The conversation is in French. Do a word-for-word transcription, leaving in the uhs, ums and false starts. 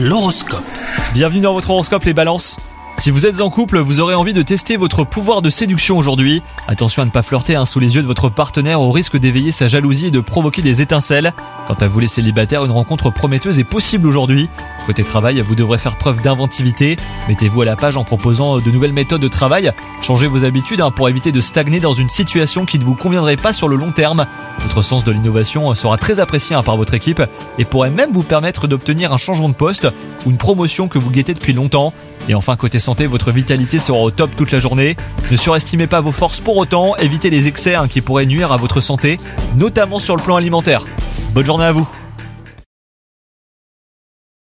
L'horoscope. Bienvenue dans votre horoscope les balances. Si vous êtes en couple, vous aurez envie de tester votre pouvoir de séduction aujourd'hui. Attention à ne pas flirter hein, sous les yeux de votre partenaire au risque d'éveiller sa jalousie et de provoquer des étincelles. Quant à vous les célibataires, une rencontre prometteuse est possible aujourd'hui. Côté travail, vous devrez faire preuve d'inventivité. Mettez-vous à la page en proposant de nouvelles méthodes de travail. Changez vos habitudes hein, pour éviter de stagner dans une situation qui ne vous conviendrait pas sur le long terme. Votre sens de l'innovation sera très apprécié par votre équipe et pourrait même vous permettre d'obtenir un changement de poste ou une promotion que vous guettez depuis longtemps. Et enfin, côté santé, votre vitalité sera au top toute la journée. Ne surestimez pas vos forces pour autant, évitez les excès hein, qui pourraient nuire à votre santé, notamment sur le plan alimentaire. Bonne journée à vous!